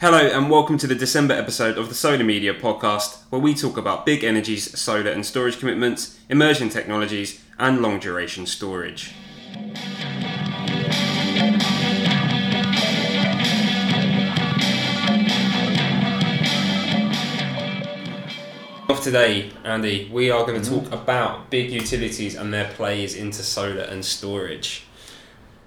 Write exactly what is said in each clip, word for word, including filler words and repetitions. Hello and welcome to the December episode of the Solar Media Podcast, where we talk about big energy's solar and storage commitments, emerging technologies and long duration storage. Off today, Andy, we are going to talk about big utilities and their plays into solar and storage.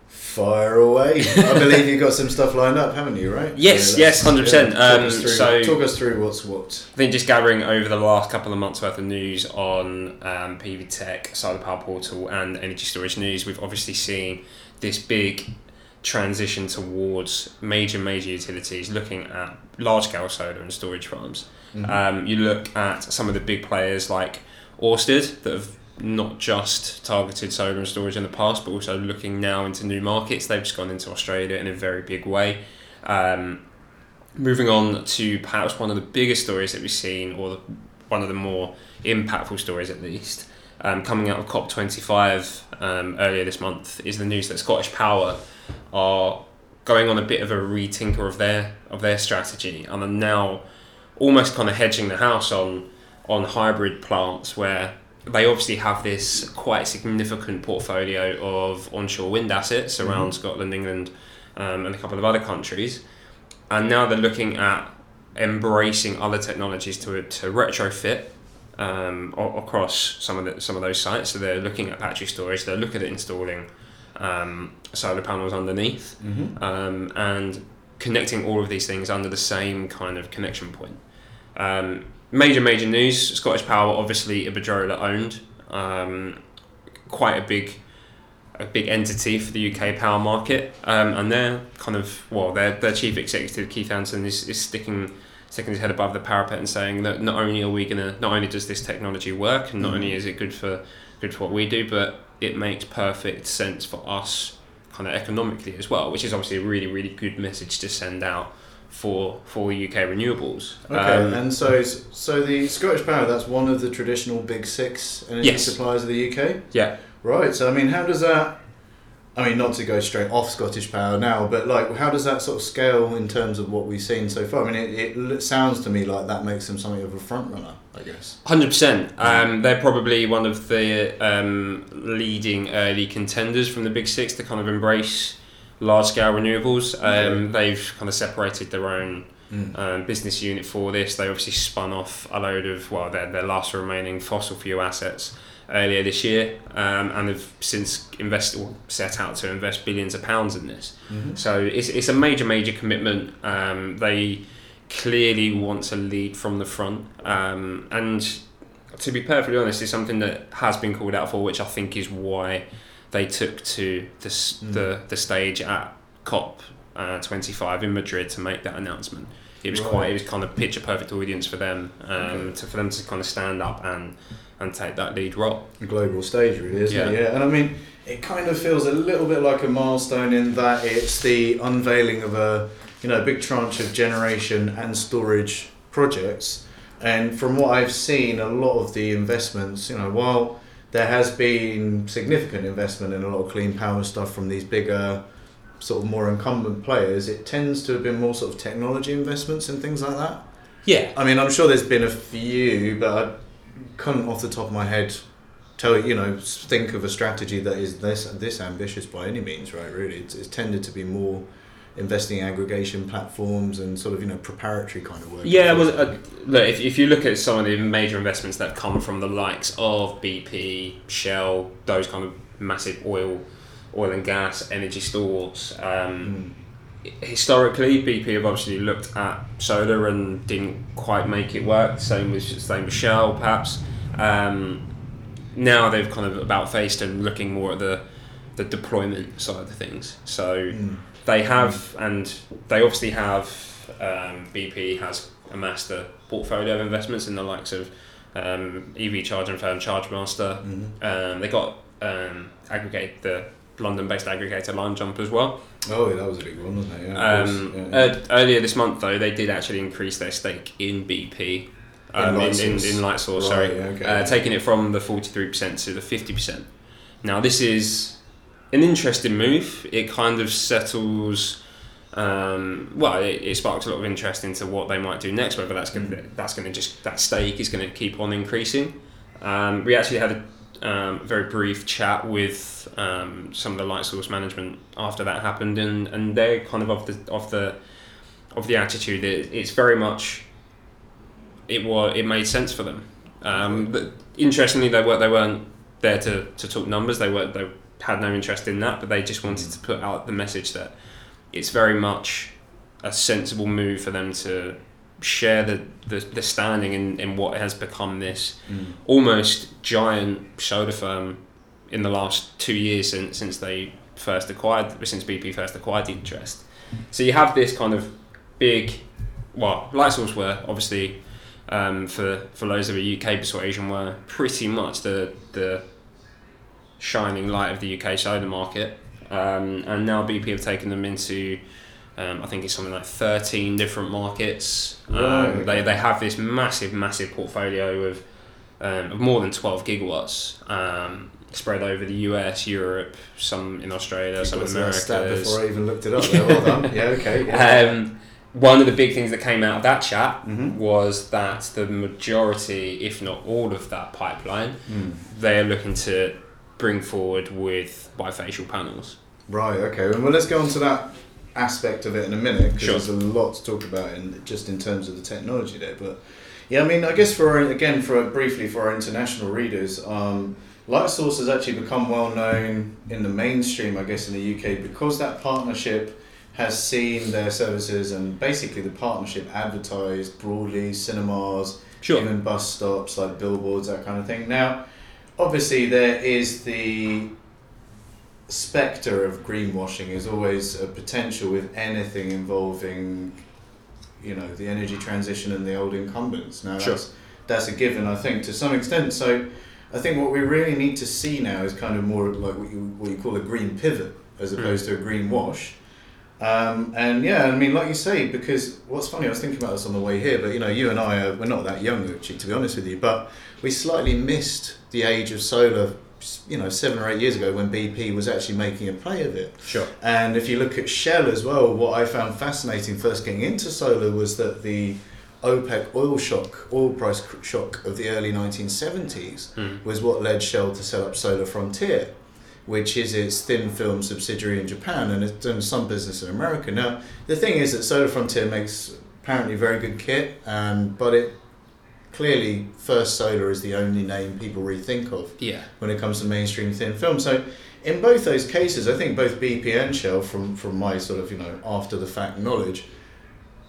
Fire away. I believe you've got some stuff lined up, haven't you, right? Yes, yeah, yes, one hundred percent. Yeah. Talk, um, us through, so, talk us through what's what. I think just gathering over the last couple of months' worth of news on um, P V Tech, Solar Power Portal and Energy Storage News, we've obviously seen this big transition towards major, major utilities looking at large-scale solar and storage farms. Mm-hmm. Um, you look at some of the big players like Orsted that have not just targeted solar and storage in the past, but also looking now into new markets. They've just gone into Australia in a very big way. Um, moving on to perhaps one of the biggest stories that we've seen, or the, one of the more impactful stories at least, um, coming out of C O P twenty-five um, earlier this month, is the news that Scottish Power are going on a bit of a retinker of their of their strategy, and are now almost kind of hedging the house on on hybrid plants, where they obviously have this quite significant portfolio of onshore wind assets around mm. Scotland, England, um, and a couple of other countries. And now they're looking at embracing other technologies to to retrofit um, across some of the, some of those sites. So they're looking at battery storage. They're looking at installing um, solar panels underneath, mm-hmm. um, and connecting all of these things under the same kind of connection point. Um, Major, major news. Scottish Power, obviously Iberdrola owned, um, quite a big, a big entity for the U K power market, um, and they're kind of well, their their chief executive Keith Anson is, is sticking sticking his head above the parapet and saying that not only are we gonna, not only does this technology work, and not mm. only is it good for good for what we do, but it makes perfect sense for us, kind of economically as well, which is obviously a really, really good message to send out for for U K renewables. Okay, um, and so so the Scottish Power, that's one of the traditional big six energy yes. suppliers of the U K? Yeah. Right, so I mean, how does that, I mean, not to go straight off Scottish Power now, but like, how does that sort of scale in terms of what we've seen so far? I mean, it, it sounds to me like that makes them something of a front runner, I guess. one hundred percent. Um, they're probably one of the um, leading early contenders from the big six to kind of embrace large-scale renewables. Um, they've kind of separated their own mm. um, business unit for this. They obviously spun off a load of, well, their, their last remaining fossil fuel assets earlier this year, um, and have since invested, or set out to invest billions of pounds in this. Mm-hmm. So it's it's a major, major commitment. Um, they clearly want to lead from the front. Um, and to be perfectly honest, it's something that has been called out for, which I think is why they took to the the, the stage at C O P twenty-five in Madrid to make that announcement. It was right. quite, it was kind of picture perfect audience for them, um, okay. to for them to kind of stand up and and take that lead role. A global stage, really, isn't yeah. it? Yeah, and I mean, it kind of feels a little bit like a milestone in that it's the unveiling of a you know big tranche of generation and storage projects. And from what I've seen, a lot of the investments, you know, while there has been significant investment in a lot of clean power stuff from these bigger, sort of more incumbent players, it tends to have been more sort of technology investments and things like that. Yeah. I mean, I'm sure there's been a few, but I couldn't off the top of my head tell you, you know, think of a strategy that is this this ambitious by any means, right, really. It's, it's tended to be more investing in aggregation platforms and sort of, you know, preparatory kind of work. Yeah, well, uh, look, if, if you look at some of the major investments that come from the likes of B P, Shell, those kind of massive oil oil and gas energy stores, um, mm. historically B P have obviously looked at solar and didn't quite make it work. Same with, same with Shell, perhaps. Um, now they've kind of about-faced and looking more at the, the deployment side of things. So... Mm. They have, and they obviously have, um, B P has amassed a portfolio of investments in the likes of um, E V charging firm Chargemaster. Mm-hmm. Um, they got um, aggregate the London-based aggregator Limejump as well. Oh, yeah, that was a big one, wasn't it? Yeah, um, yeah, yeah. Uh, earlier this month, though, they did actually increase their stake in B P, um, in, in, in, in LightSource, right, sorry, yeah, okay. uh, taking it from the forty-three percent to the fifty percent. Now, this is an interesting move. It kind of settles Um, well, it, it sparks a lot of interest into what they might do next. Whether that's going to, that's going to just that stake is going to keep on increasing. Um, we actually had a um, very brief chat with um, some of the LightSource management after that happened, and, and they're kind of of the of the of the attitude that it's very much it was it made sense for them. Um, but interestingly, they were they weren't there to, to talk numbers. They were they had no interest in that, but they just wanted to put out the message that it's very much a sensible move for them to share the, the, the standing in, in what has become this mm. almost giant solar firm in the last two years since since they first acquired since B P first acquired the interest. So you have this kind of big, well, LightSource were obviously um, for for those of a U K persuasion were pretty much the the shining light of the U K solar market. Um, and now B P have taken them into, um, I think it's something like thirteen different markets. Um, right. They they have this massive, massive portfolio of, um, of more than twelve gigawatts um, spread over the U S, Europe, some in Australia, some in America. Stat before I even looked it up. There. Well done. Yeah. Okay. Yeah. Um, one of the big things that came out of that chat mm-hmm. was that the majority, if not all, of that pipeline, mm. they're looking to bring forward with bifacial panels. Right, okay. Well, let's go on to that aspect of it in a minute, because sure. there's a lot to talk about in just in terms of the technology there. But yeah, I mean, I guess for our, again, for briefly for our international readers, um, LightSource has actually become well known in the mainstream, I guess, in the U K, because that partnership has seen their services and basically the partnership advertised broadly, cinemas, sure. even bus stops, like billboards, that kind of thing. Now, obviously, there is the spectre of greenwashing is always a potential with anything involving, you know, the energy transition and the old incumbents. Now, sure. that's, that's a given, I think, to some extent. So I think what we really need to see now is kind of more like what you, what you call a green pivot as opposed mm. to a green wash. Um, and yeah, I mean, like you say, because what's funny, I was thinking about this on the way here, but you know, you and I, are, we're not that young, to be honest with you, but we slightly missed the age of solar, you know, seven or eight years ago when B P was actually making a play of it. Sure. And if you look at Shell as well, what I found fascinating first getting into solar was that the OPEC oil shock, oil price shock of the early nineteen seventies mm. was what led Shell to set up Solar Frontier, which is its thin film subsidiary in Japan, and it's done some business in America. Now, the thing is that Solar Frontier makes apparently very good kit, um, but it clearly First Solar is the only name people really think of yeah. when it comes to mainstream thin film. So in both those cases, I think both B P and Shell, from, from my sort of, you know, after-the-fact knowledge,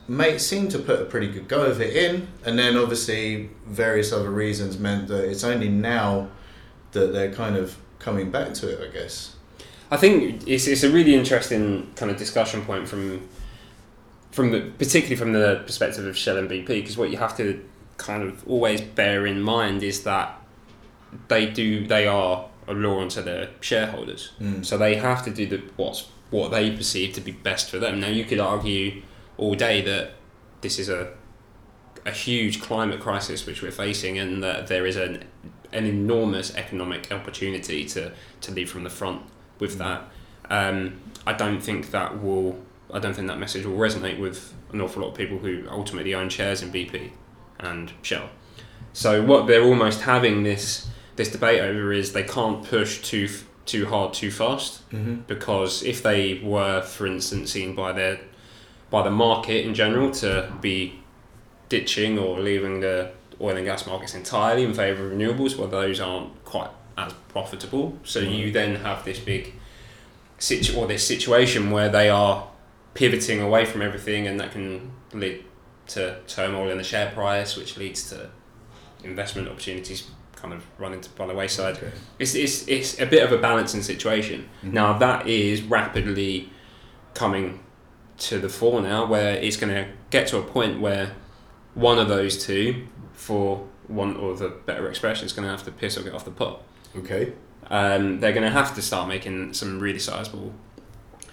may seem to put a pretty good go of it in, and then obviously various other reasons meant that it's only now that they're kind of coming back to it, I guess. I think it's it's a really interesting kind of discussion point from from the particularly from the perspective of Shell and B P, because what you have to kind of always bear in mind is that they do they are a law unto their shareholders, mm. so they have to do the what's what they perceive to be best for them. Now, you could argue all day that this is a a huge climate crisis which we're facing, and that there is an an enormous economic opportunity to, to lead from the front with that. Um, I don't think that will, I don't think that message will resonate with an awful lot of people who ultimately own shares in B P and Shell. So what they're almost having this this debate over is they can't push too too hard too fast, mm-hmm. because if they were, for instance, seen by their by the market in general to be ditching or leaving the oil and gas markets entirely in favour of renewables, well, those aren't quite as profitable. So mm. you then have this big situ- or this situation where they are pivoting away from everything, and that can lead to turmoil in the share price, which leads to investment opportunities kind of running to by the wayside. Okay. It's it's it's a bit of a balancing situation. Mm-hmm. Now, that is rapidly coming to the fore now, where it's going to get to a point where one of those two, for want of a better expression, is going to have to piss or get off the pot. Okay. Um, they're going to have to start making some really sizable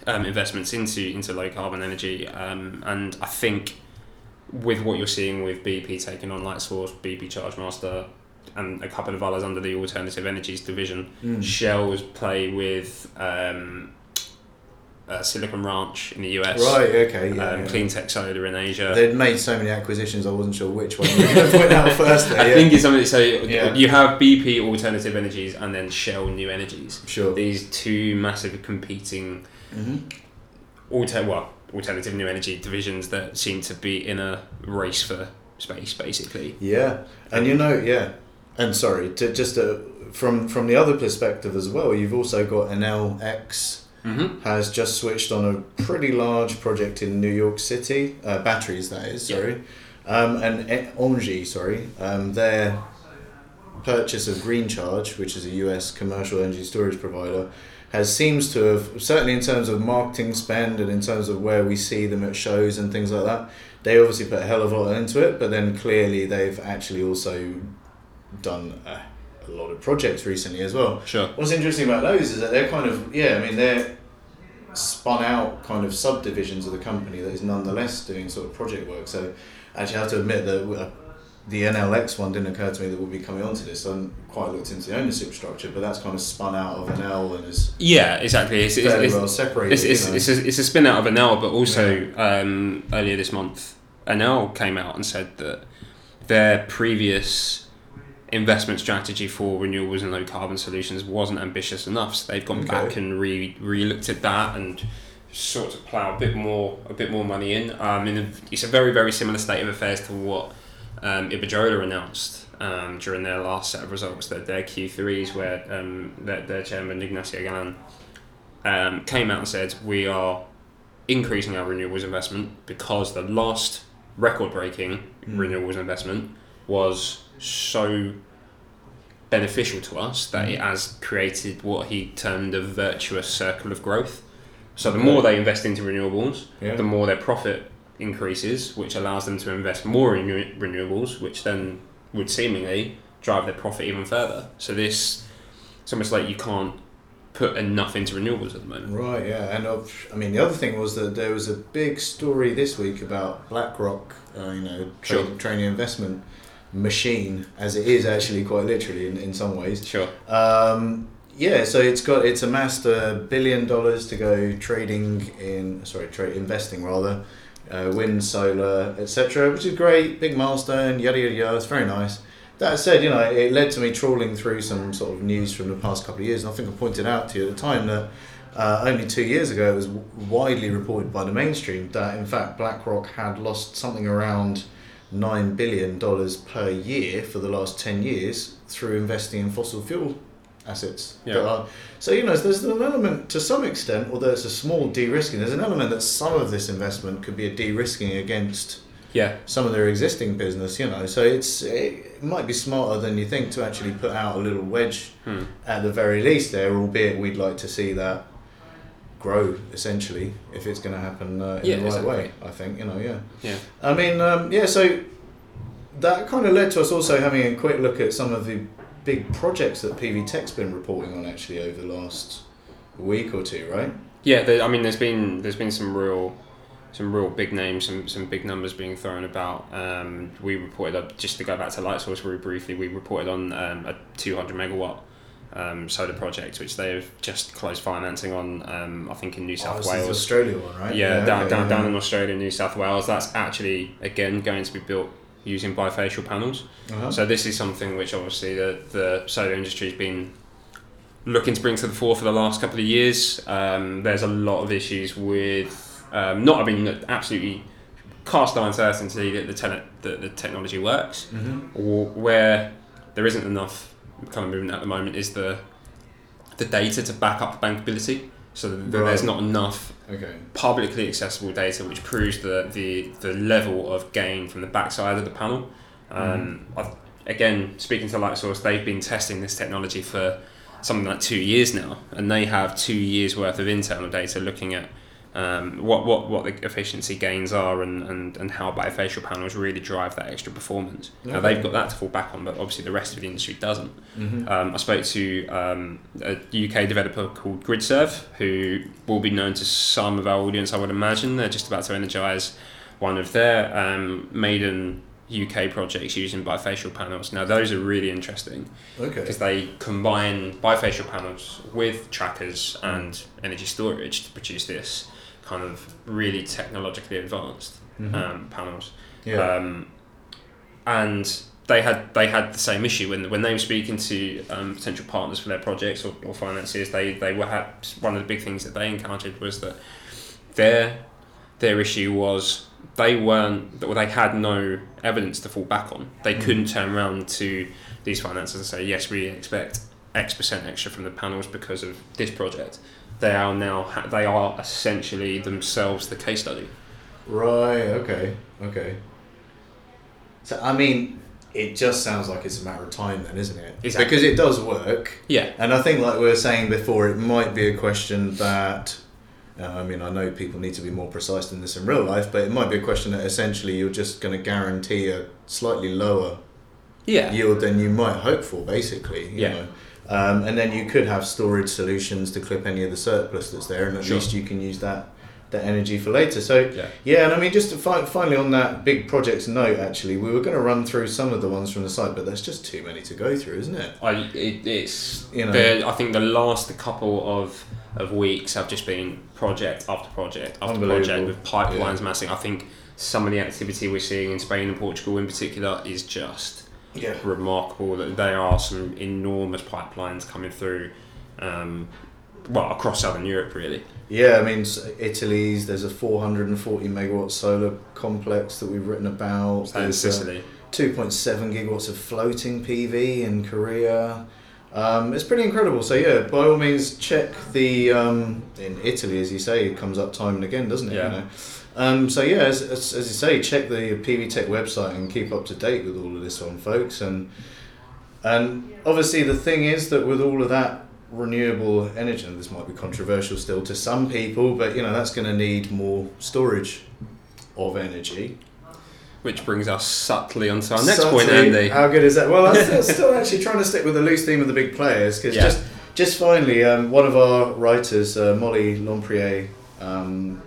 um, investments into into low carbon energy. Um, and I think with what you're seeing with B P taking on LightSource, B P Chargemaster, and a couple of others under the alternative energies division, mm. Shell's play with um, uh, Silicon Ranch in the U S. Right, okay. Yeah, um, yeah. Clean Tech Solar in Asia. They'd made so many acquisitions, I wasn't sure which one you were going to point out first. I yeah. think it's something, so yeah. you have B P Alternative Energies and then Shell New Energies. Sure. These two massive competing mm-hmm. alter- well, alternative new energy divisions that seem to be in a race for space, basically. Yeah, and you know, yeah. And sorry, to just a... From from the other perspective as well, you've also got N L X mm-hmm. has just switched on a pretty large project in New York City, uh, batteries that is, sorry, yeah. um, and Engie, sorry, um, their purchase of GreenCharge, which is a U S commercial energy storage provider, has seems to have, certainly in terms of marketing spend and in terms of where we see them at shows and things like that, they obviously put a hell of a lot into it, but then clearly they've actually also done a a lot of projects recently as well. Sure. What's interesting about those is that they're kind of, yeah, I mean, they're spun out kind of subdivisions of the company that is nonetheless doing sort of project work. So I actually have to admit that the N L X one didn't occur to me that we'll be coming onto this. I haven't quite looked into the ownership structure, but that's kind of spun out of N L and is yeah, exactly. It's, fairly it's, well separated. It's, it's, you know? it's, a, it's a spin out of N L, but also yeah. um, earlier this month, N L came out and said that their previous investment strategy for renewables and low carbon solutions wasn't ambitious enough, so they've gone okay. back and re re looked at that and sort of plough a bit more a bit more money in. Um, and it's a very very similar state of affairs to what um, Iberdrola announced um, during their last set of results, their their Q threes, where um, their their chairman Ignacio Galan um, came out and said we are increasing our renewables investment because the last record breaking mm. renewables investment was so beneficial to us that it has created what he termed a virtuous circle of growth. So the more they invest into renewables, yeah. the more their profit increases, which allows them to invest more in renew- renewables, which then would seemingly drive their profit even further. So this, it's almost like you can't put enough into renewables at the moment. Right, yeah. And I've, I mean, the other thing was that there was a big story this week about BlackRock, uh, you know, tra- sure. training investment machine, as it is actually quite literally in, in some ways. Sure. Um, yeah, so it's got it's amassed a billion dollars to go trading in, sorry, trade investing rather, uh, wind, solar, et cetera, which is great, big milestone, yada yada yada. It's very nice. That said, you know, it led to me trawling through some sort of news from the past couple of years, and I think I pointed out to you at the time that uh, only two years ago it was widely reported by the mainstream that in fact BlackRock had lost something around nine billion dollars per year for the last ten years through investing in fossil fuel assets. Yeah. So, you know, there's an element to some extent, although it's a small de-risking, there's an element that some of this investment could be a de-risking against yeah. some of their existing business, you know. So it's it might be smarter than you think to actually put out a little wedge hmm. at the very least there, albeit we'd like to see that grow essentially if it's going to happen uh, in yeah, the right exactly. way, I think, you know. Yeah yeah I mean um, yeah so that kind of led to us also having a quick look at some of the big projects that P V Tech's been reporting on actually over the last week or two, right? Yeah, there, I mean there's been there's been some real some real big names, some some big numbers being thrown about. Um, we reported up, just to go back to LightSource very briefly, we reported on um, a two hundred megawatt Um, solar project, which they have just closed financing on, um, I think in New South oh, Wales. This is Australia one, right? Yeah, yeah down okay, down, yeah. down in Australia, New South Wales. That's actually again going to be built using bifacial panels. Uh-huh. So this is something which obviously the the solar industry has been looking to bring to the fore for the last couple of years. Um, there's a lot of issues with um, not having absolutely cast iron certainty that the tenet that the technology works, mm-hmm. or where there isn't enough kind of movement at the moment is the the data to back up bankability, so that right. there's not enough okay. publicly accessible data which proves the, the, the level of gain from the backside of the panel. Um, mm. I've, again, speaking to LightSource, they've been testing this technology for something like two years now, and they have two years worth of internal data looking at um, what, what, what the efficiency gains are and, and, and how bifacial panels really drive that extra performance. Okay. Now they've got that to fall back on, but obviously the rest of the industry doesn't. Mm-hmm. Um, I spoke to um, a U K developer called GridServe, who will be known to some of our audience, I would imagine. They're just about to energise one of their um, maiden U K projects using bifacial panels. Now those are really interesting, okay, because they combine bifacial panels with trackers and energy storage to produce this kind of really technologically advanced mm-hmm. um, panels. Yeah. Um, and they had they had the same issue when when they were speaking to um, potential partners for their projects or, or financiers. They they were had, one of the big things that they encountered was that their their issue was. They weren't, well, they had no evidence to fall back on. They mm. couldn't turn around to these financiers and say, yes, we expect X percent extra from the panels because of this project. They are now, they are essentially themselves the case study. Right, okay, okay. So, I mean, it just sounds like it's a matter of time then, isn't it? Exactly. Because it does work. Yeah. And I think, like we were saying before, it might be a question that... I mean, I know people need to be more precise than this in real life, but it might be a question that essentially you're just going to guarantee a slightly lower yeah. yield than you might hope for, basically. You yeah. know? Um, and then you could have storage solutions to clip any of the surplus that's there, and at sure. least you can use that, that energy for later. So, yeah, yeah and I mean, just to fi- finally on that big projects note, actually, we were going to run through some of the ones from the site, but there's just too many to go through, isn't it? I, it it's, you know, I think the last couple of... of weeks have just been project after project after project with pipelines yeah. massing. I think some of the activity we're seeing in Spain and Portugal in particular is just yeah. remarkable. That there are some enormous pipelines coming through, um, well, across Southern Europe really. Yeah, I mean, Italy's, there's a four hundred forty megawatt solar complex that we've written about. So in Sicily. two point seven gigawatts of floating P V in Korea. Um, it's pretty incredible. So yeah, by all means, check the um, in Italy, as you say, it comes up time and again, doesn't it? Yeah. You know? um, so yeah, as, as as you say, check the P V Tech website and keep up to date with all of this on, folks. And and obviously the thing is that with all of that renewable energy, and this might be controversial still to some people, but you know that's going to need more storage of energy. Which brings us subtly onto our next subtly, point, Andy. How good is that? Well, I'm still actually trying to stick with the loose theme of the big players, because yeah. just just finally, um, one of our writers, uh, Molly Lomprier, um,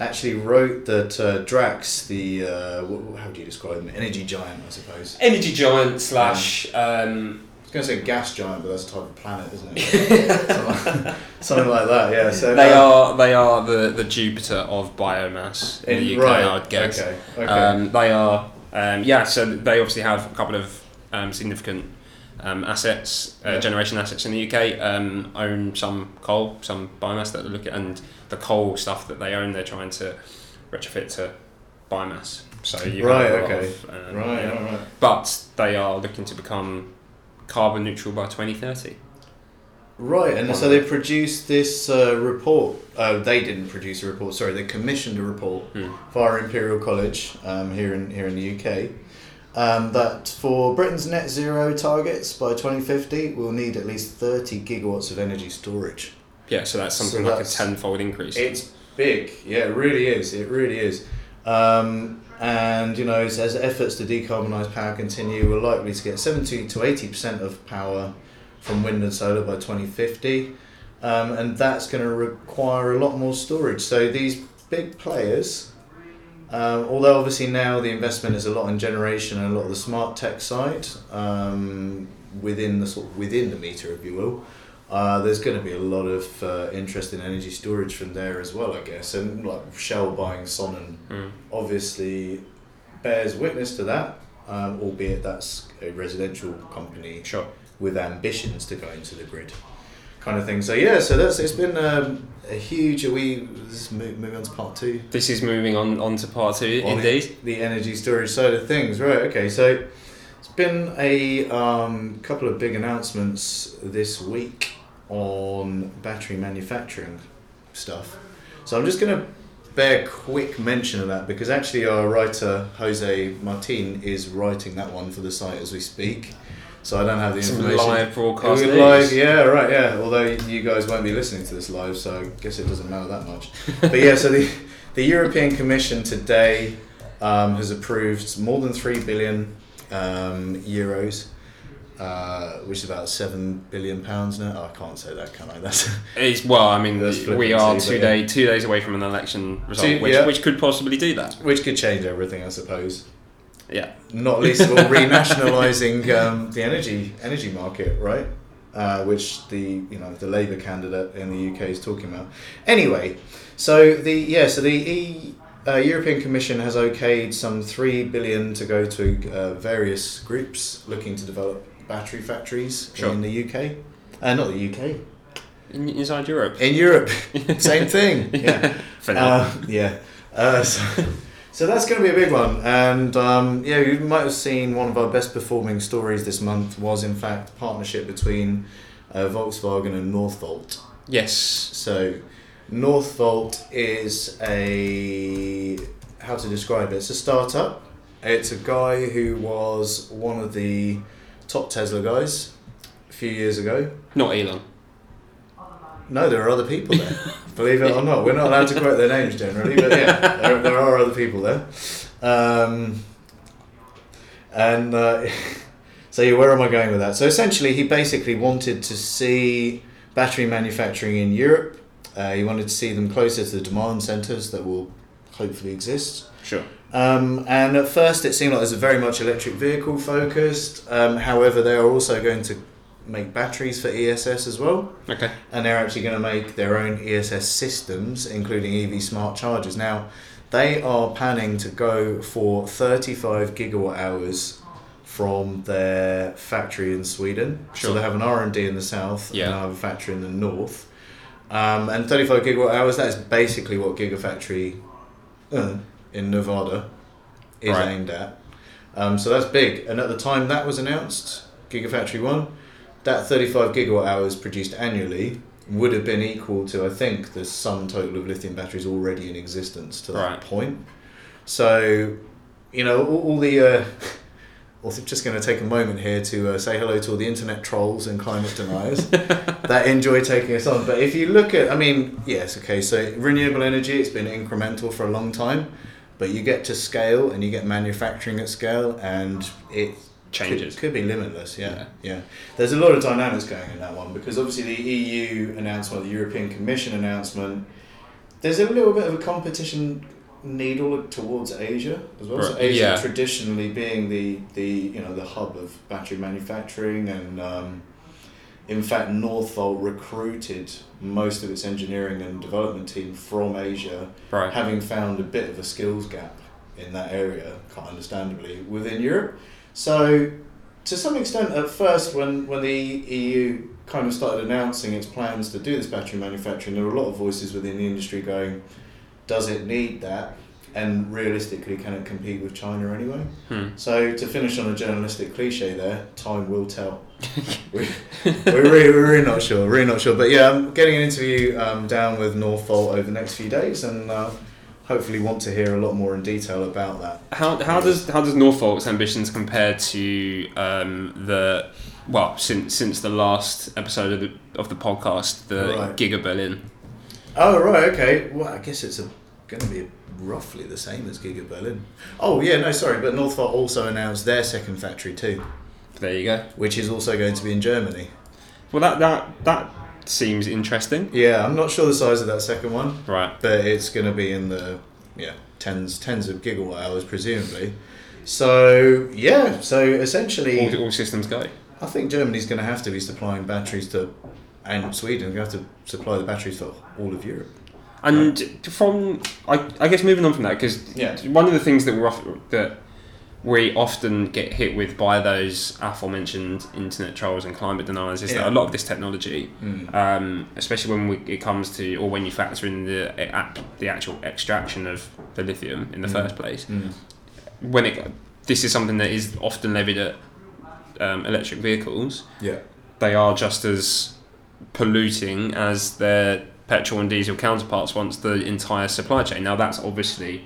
actually wrote that uh, Drax, the, uh, what, how do you describe him? Energy giant, I suppose. Energy giant slash... Um, I was going to say gas giant, but that's a type of planet, isn't it? something, like, something like that, yeah. So they um, are they are the, the Jupiter of biomass in the U K, right. I'd guess. Okay. Okay. Um, they are, um, yeah. So they obviously have a couple of um, significant um, assets, uh, yeah. generation assets in the U K. Um, own some coal, some biomass that they look at, and the coal stuff that they own, they're trying to retrofit to biomass. So you right, have a okay, of, um, right, yeah. right, right. But they are looking to become carbon neutral by twenty thirty. Right, and so they produced this uh, report. Uh, they didn't produce a report, sorry, they commissioned a report hmm. via Imperial College um, here in here in the U K um, that for Britain's net zero targets by twenty fifty, we'll need at least thirty gigawatts of energy storage. Yeah, so that's something so like that's, a tenfold increase. It's big, yeah, it really is, it really is. Um, And, you know, as, as efforts to decarbonise power continue, we're likely to get seventy to eighty percent of power from wind and solar by twenty fifty. Um, and that's going to require a lot more storage. So these big players, um, although obviously now the investment is a lot in generation and a lot of the smart tech side, um, within the sort of within the meter, if you will, uh, there's going to be a lot of uh, interest in energy storage from there as well, I guess. And like Shell buying Sonnen mm. obviously bears witness to that, um, albeit that's a residential company sure. with ambitions to go into the grid kind of thing. So yeah, so that's it's been um, a huge... Are we moving on to part two? This is moving on, on to part two, on indeed. The, the energy storage side of things, right, okay, so... It's been a um, couple of big announcements this week on battery manufacturing stuff. So I'm just going to bear quick mention of that because actually our writer Jose Martin is writing that one for the site as we speak. So I don't have the Some information. Live broadcast. Live, yeah, right, yeah. Although you guys won't be listening to this live, so I guess it doesn't matter that much. But yeah, so the the European Commission today um, has approved more than three billion Um, euros, uh, which is about seven billion pounds now. Oh, I can't say that, can I? That's it's well. I mean, we are two day, two days away from an election result, two, which, yeah. which could possibly do that. Which could change everything, I suppose. Yeah. Not least of all, renationalising um, the energy energy market, right? Uh, which the you know the Labour candidate in the U K is talking about. Anyway, so the yeah, so the e, uh, European Commission has okayed some three billion to go to uh, various groups looking to develop battery factories sure. in the U K. Uh, not the U K. In, inside Europe. In Europe, same thing. Yeah. For now. Uh, yeah. Uh, so, so that's going to be a big one, and um, yeah, you might have seen one of our best performing stories this month was in fact a partnership between uh, Volkswagen and Northvolt. Yes. So Northvolt is a, how to describe it, it's a startup. It's a guy who was one of the top Tesla guys a few years ago. Not Elon. No, there are other people there. Believe it or not, we're not allowed to quote their names generally, but yeah, there, there are other people there. Um, and uh, so where am I going with that? So essentially, he basically wanted to see battery manufacturing in Europe. Uh, he wanted to see them closer to the demand centres that will hopefully exist. Sure. Um, and at first, it seemed like there's a very much electric vehicle focused. Um, however, they are also going to make batteries for E S S as well. Okay. And they're actually going to make their own E S S systems, including E V smart chargers. Now, they are planning to go for thirty-five gigawatt hours from their factory in Sweden. Sure. So they have an R and D in the south yeah. and they have a factory in the north. Um, and thirty-five gigawatt hours, that is basically what Gigafactory uh, in Nevada is right. aimed at. Um, so that's big. And at the time that was announced, Gigafactory one, that thirty-five gigawatt hours produced annually would have been equal to, I think, the sum total of lithium batteries already in existence to that right. point. So, you know, all, all the... Uh, well, I'm just going to take a moment here to uh, say hello to all the internet trolls and climate deniers that enjoy taking us on. But if you look at... I mean, yes, okay, so renewable energy, it's been incremental for a long time, but you get to scale and you get manufacturing at scale and it... changes. Could, could be limitless, yeah, yeah. yeah. There's a lot of dynamics going in that one because obviously the E U announcement, the European Commission announcement, there's a little bit of a competition needle towards Asia as well. Right. So Asia yeah. traditionally being the, the you know the hub of battery manufacturing and um, in fact Northvolt recruited most of its engineering and development team from Asia, right. having found a bit of a skills gap in that area, quite understandably, within Europe. So, to some extent, at first, when, when the E U kind of started announcing its plans to do this battery manufacturing, there were a lot of voices within the industry going, does it need that? And realistically, can it compete with China anyway? Hmm. So, to finish on a journalistic cliche there, time will tell. we're, we're, really, we're really not sure, really not sure. But yeah, I'm getting an interview um, down with Northvolt over the next few days, and... Uh, hopefully want to hear a lot more in detail about that. How how does how does Northvolt's ambitions compare to um, the well since since the last episode of the of the podcast the right. Giga Berlin? Oh right, okay. Well, I guess it's going to be roughly the same as Giga Berlin. Oh yeah, no, sorry, but Northvolt also announced their second factory too. There you go. Which is also going to be in Germany. Well, that that that. seems interesting. Yeah, I'm not sure the size of that second one. Right. But it's going to be in the yeah tens tens of gigawatt hours, presumably. So, yeah, so essentially... All, all systems go. I think Germany's going to have to be supplying batteries to... And Sweden, going to have to supply the batteries for all of Europe. And right? from... I, I guess moving on from that, because yeah. one of the things that, we're off, that we often get hit with by those aforementioned internet trolls and climate deniers is yeah. that a lot of this technology, mm. um, especially when we, it comes to, or when you factor in the the actual extraction of the lithium in the mm. first place, mm. when it this is something that is often levied at um, electric vehicles, yeah. they are just as polluting as their petrol and diesel counterparts once the entire supply chain. Now that's obviously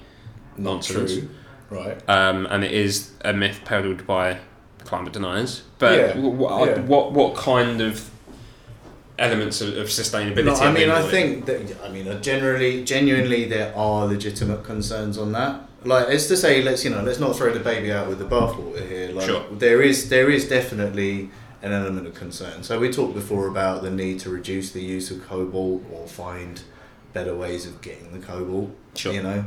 not nonsense. True. Right, um, and it is a myth peddled by climate deniers. But yeah. what, yeah. what what kind of elements of, of sustainability? No, I mean, I think it? that I mean, generally, genuinely, there are legitimate concerns on that. Like, it's to say, let's you know, let's not throw the baby out with the bathwater here. Like, sure. there is there is definitely an element of concern. So we talked before about the need to reduce the use of cobalt or find better ways of getting the cobalt. Sure. You know.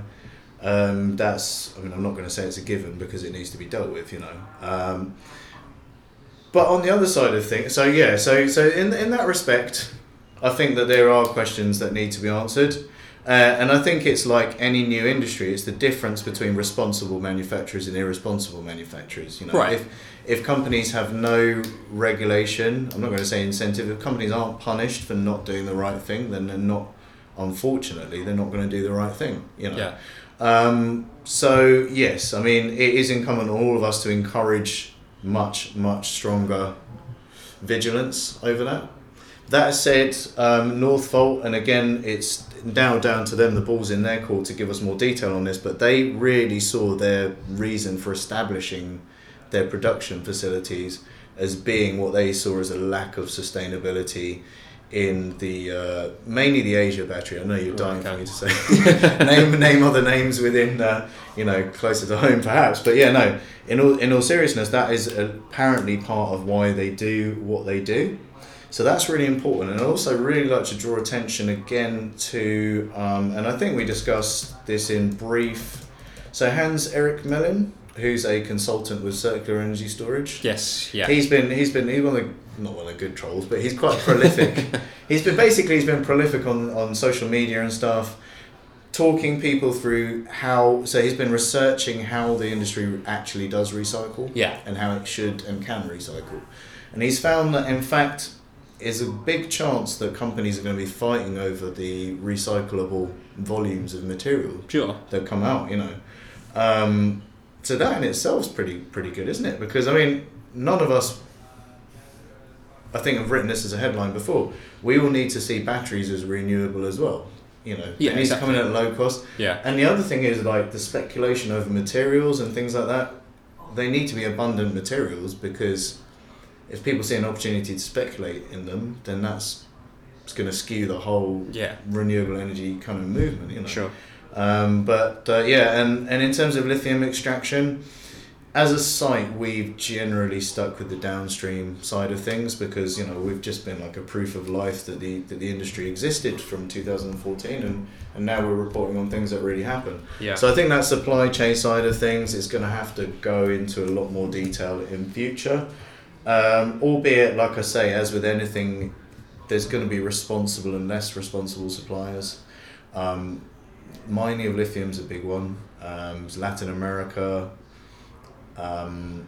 Um, that's, I mean, I'm not going to say it's a given because it needs to be dealt with, you know. Um, but on the other side of things, so yeah, so so in in that respect, I think that there are questions that need to be answered. Uh, and I think it's like any new industry, it's the difference between responsible manufacturers and irresponsible manufacturers. You know, right. if if companies have no regulation, I'm not going to say incentive, if companies aren't punished for not doing the right thing, then they're not, unfortunately, they're not going to do the right thing. You know. Yeah. Um, so, yes, I mean, it is incumbent on all of us to encourage much, much stronger vigilance over that. That said, um, Northvolt, and again, it's now down to them, the ball's in their court to give us more detail on this, but they really saw their reason for establishing their production facilities as being what they saw as a lack of sustainability in the uh, mainly the Asia battery. I know you're dying for me to say name name other names within uh, you know, closer to home perhaps, but yeah, no, in all in all seriousness, that is apparently part of why they do what they do. So that's really important. And I'd also really like to draw attention again to, um, and I think we discussed this in brief, so Hans-Erik Mellin, who's a consultant with Circular Energy Storage. Yes, yeah. He's been, he's been, he's one of the, not one of the good trolls, but he's quite prolific. He's been, basically, he's been prolific on, on social media and stuff, talking people through how, so he's been researching how the industry actually does recycle. Yeah. And how it should and can recycle. And he's found that, in fact, is a big chance that companies are going to be fighting over the recyclable volumes of material. Sure. That come out, you know. Um, so that in itself is pretty pretty good, isn't it? Because, I mean, none of us, I think I've written this as a headline before, we will need to see batteries as renewable as well. You know, yeah, they need exactly. to come in at low cost. Yeah. And the other thing is, like, the speculation over materials and things like that, they need to be abundant materials, because if people see an opportunity to speculate in them, then that's going to skew the whole yeah. renewable energy kind of movement, you know. Sure. Um, but uh, yeah, and, and in terms of lithium extraction, as a site, we've generally stuck with the downstream side of things because, you know, we've just been like a proof of life that the that the industry existed from two thousand fourteen, and, and now we're reporting on things that really happen. Yeah. So I think that supply chain side of things is going to have to go into a lot more detail in future. Um, albeit, like I say, as with anything, there's going to be responsible and less responsible suppliers. Um, mining of lithium is a big one. Um, it's Latin America. Um,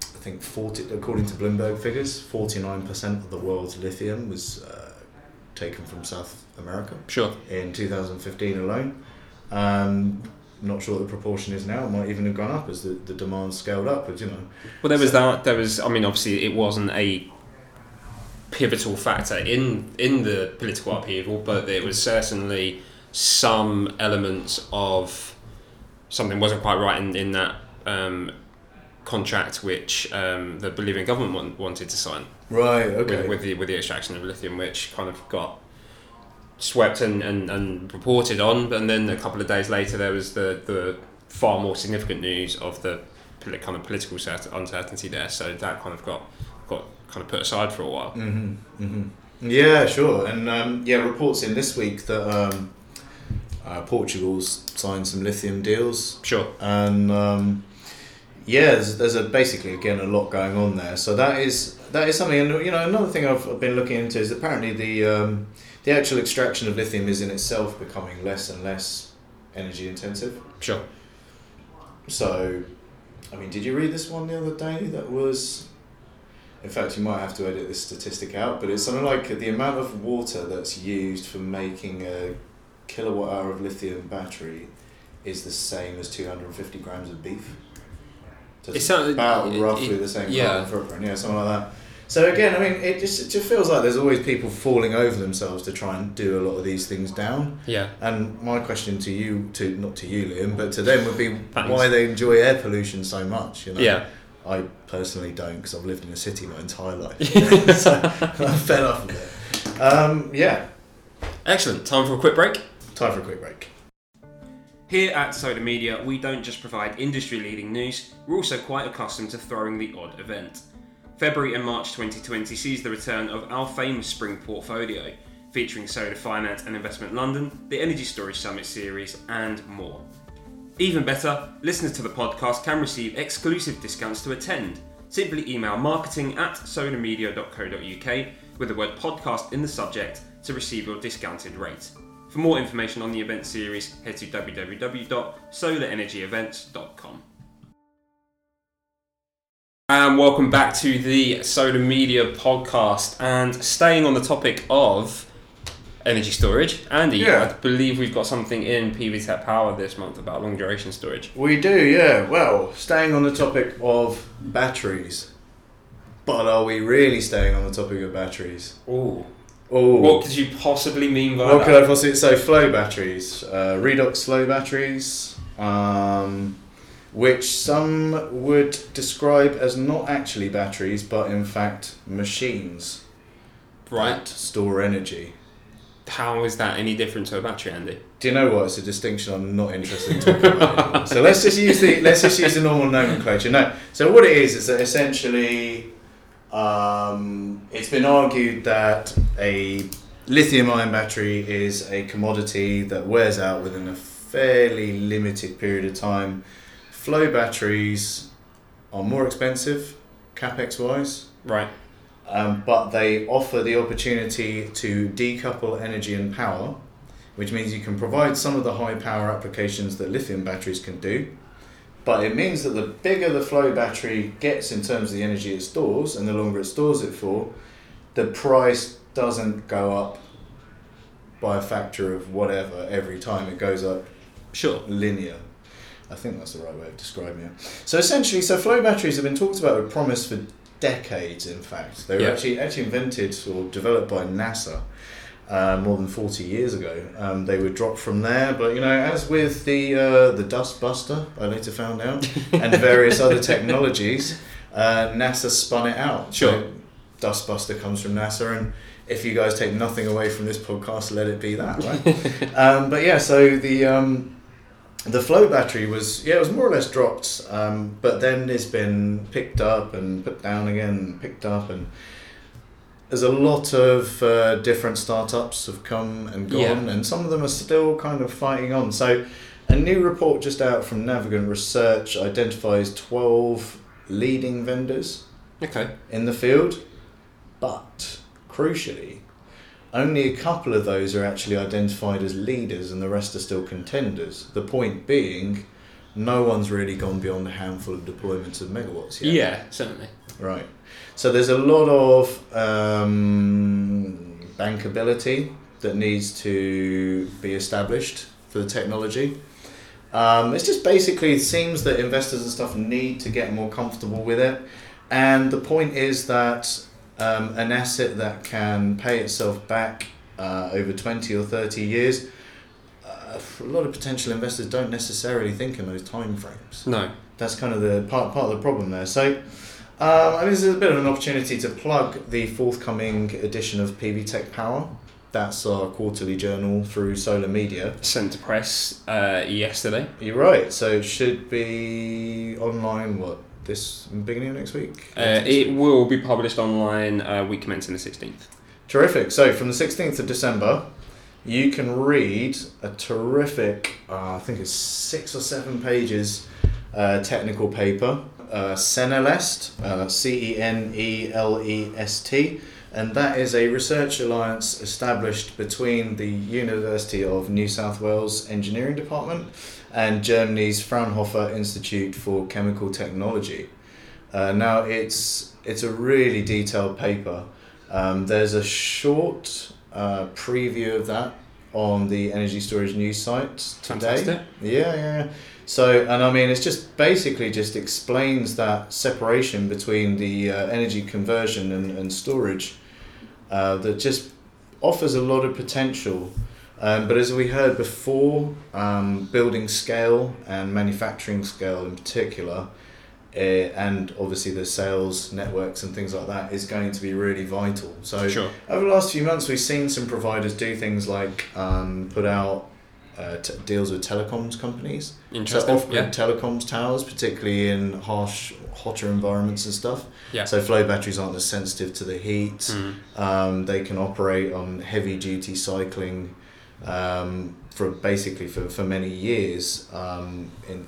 I think forty, according to Bloomberg figures, forty-nine percent of the world's lithium was uh, taken from South America. Sure. In two thousand fifteen alone. Um, Not sure what the proportion is now. It might even have gone up as the, the demand scaled up, but you know. Well, there was that. There was. I mean, obviously, it wasn't a pivotal factor in in the political upheaval, but there was certainly some elements of something wasn't quite right in in that um, contract which um, the Bolivian government want, wanted to sign. Right. Okay. With, with the with the extraction of lithium, which kind of got swept and, and, and reported on, and then a couple of days later there was the, the far more significant news of the kind of political uncertainty there, so that kind of got got kind of put aside for a while. Mm-hmm. Mm-hmm. Yeah, sure. And um, yeah, reports in this week that um, uh, Portugal's signed some lithium deals. Sure. And um, yeah, there's, there's a basically again a lot going on there, so that is that is something. And you know, another thing I've been looking into is apparently the um, the actual extraction of lithium is in itself becoming less and less energy intensive. Sure. So, I mean, did you read this one the other day that was, in fact, you might have to edit this statistic out, but it's something like the amount of water that's used for making a kilowatt hour of lithium battery is the same as two hundred fifty grams of beef. So it's about it, roughly it, the same yeah. footprint, yeah, something like that. So again, I mean, it just it just feels like there's always people falling over themselves to try and do a lot of these things down. Yeah. And my question to you, to not to you, Liam, but to them would be why they enjoy air pollution so much. You know. Yeah. I personally don't, because I've lived in a city my entire life, so I'm fed up with it. Um, yeah. Excellent. Time for a quick break. Time for a quick break. Here at Solar Media, we don't just provide industry-leading news. We're also quite accustomed to throwing the odd event. February and March twenty twenty sees the return of our famous spring portfolio, featuring Solar Finance and Investment London, the Energy Storage Summit series, and more. Even better, listeners to the podcast can receive exclusive discounts to attend. Simply email marketing at solarmedia dot co dot uk with the word podcast in the subject to receive your discounted rate. For more information on the event series, head to w w w dot solar energy events dot com. And welcome back to the Solar Media podcast, and staying on the topic of energy storage. Andy, yeah. I believe we've got something in P V Tech Power this month about long duration storage. We do, yeah. Well, staying on the topic of batteries, but are we really staying on the topic of batteries? Ooh. Ooh. What could you possibly mean by what that? What could I possibly... So flow batteries, uh, redox flow batteries, um... which some would describe as not actually batteries, but in fact machines, right, that store energy. How is that any different to a battery, Andy? Do you know what? It's a distinction I'm not interested in talking about anymore. So let's just use the let's just use the normal nomenclature. No. So what it is is that essentially, um, it's been argued that a lithium-ion battery is a commodity that wears out within a fairly limited period of time. Flow batteries are more expensive, capex wise, right? Um, but they offer the opportunity to decouple energy and power, which means you can provide some of the high power applications that lithium batteries can do. But it means that the bigger the flow battery gets in terms of the energy it stores, and the longer it stores it for, the price doesn't go up by a factor of whatever every time. It goes up, sure, linear. I think that's the right way of describing it. So essentially, so flow batteries have been talked about with promise for decades, in fact. They were yeah. actually actually invented or developed by NASA uh, more than forty years ago. Um, they were dropped from there, but you know, as with the uh, the dust buster, I later found out, and various other technologies, uh, NASA spun it out. Sure. So dust buster comes from NASA, and if you guys take nothing away from this podcast, let it be that, right? um, but yeah, so the... Um, The flow battery was, yeah, it was more or less dropped, um, but then it's been picked up and put down again, and picked up, and there's a lot of uh, different startups have come and gone, yeah. and some of them are still kind of fighting on. So a new report just out from Navigant Research identifies twelve leading vendors okay. in the field, but crucially, only a couple of those are actually identified as leaders and the rest are still contenders. The point being, no one's really gone beyond a handful of deployments of megawatts yet. Yeah, certainly. Right. So there's a lot of um, bankability that needs to be established for the technology. Um, it's just basically, it seems that investors and stuff need to get more comfortable with it. And the point is that Um, an asset that can pay itself back uh, over twenty or thirty years, uh, a lot of potential investors don't necessarily think in those timeframes. No. That's kind of the part part of the problem there. So uh, I mean, this is a bit of an opportunity to plug the forthcoming edition of P V Tech Power. That's our quarterly journal through Solar Media. Sent to press uh, yesterday. You're right. So it should be online, what? This beginning of next week? Uh, it will be published online uh, week commencing the sixteenth. Terrific. So from the sixteenth of December, you can read a terrific, uh, I think it's six or seven pages, uh, technical paper, uh, Senelest, uh, C E N E L E S T, and that is a research alliance established between the University of New South Wales Engineering Department and Germany's Fraunhofer Institute for Chemical Technology. Uh, now it's it's a really detailed paper. Um, there's a short uh, preview of that on the Energy Storage News site today. Fantastic. Yeah, yeah, yeah. So, and I mean, it's just basically just explains that separation between the uh, energy conversion and, and storage uh, that just offers a lot of potential. Um, but as we heard before, um, building scale and manufacturing scale in particular, uh, and obviously the sales networks and things like that, is going to be really vital. So sure. over the last few months, we've seen some providers do things like um, put out uh, t- deals with telecoms companies. Interesting. So off-grid yeah. telecoms towers, particularly in harsh, hotter environments and stuff. Yeah. So flow batteries aren't as sensitive to the heat. Mm. Um, they can operate on heavy-duty cycling. Um, for basically for, for many years. Um, in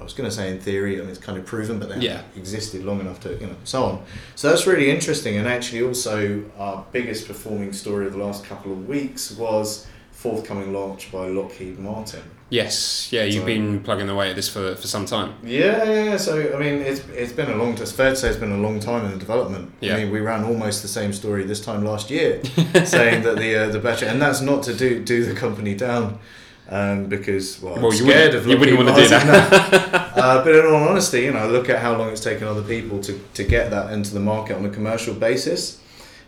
I was going to say in theory, I mean, it's kind of proven, but they yeah. haven't existed long enough to, you know, so on. So that's really interesting. And actually also our biggest performing story of the last couple of weeks was forthcoming launch by Lockheed Martin. Yes, yeah, you've so, been plugging away at this for, for some time. Yeah, yeah, so I mean, it's it's been a long, it's fair to say it's been a long time in the development. Yeah. I mean, we ran almost the same story this time last year, saying that the uh, the battery, and that's not to do do the company down, um, because, well, I'm well, you scared of Lockheed Martin. You wouldn't want to do that. uh, but in all honesty, you know, look at how long it's taken other people to, to get that into the market on a commercial basis.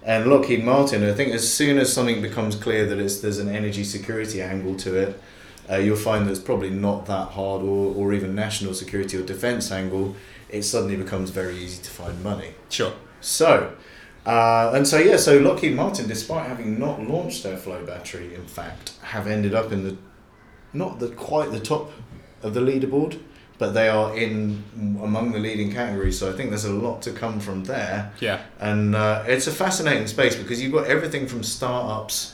And Lockheed Martin, I think as soon as something becomes clear that it's, there's an energy security angle to it, uh, you'll find that it's probably not that hard, or, or even national security or defence angle, it suddenly becomes very easy to find money. Sure. So, uh, and so yeah, so Lockheed Martin, despite having not launched their flow battery, in fact, have ended up in the, not the quite the top of the leaderboard, but they are in among the leading categories, so I think there's a lot to come from there. Yeah. And uh, it's a fascinating space because you've got everything from startups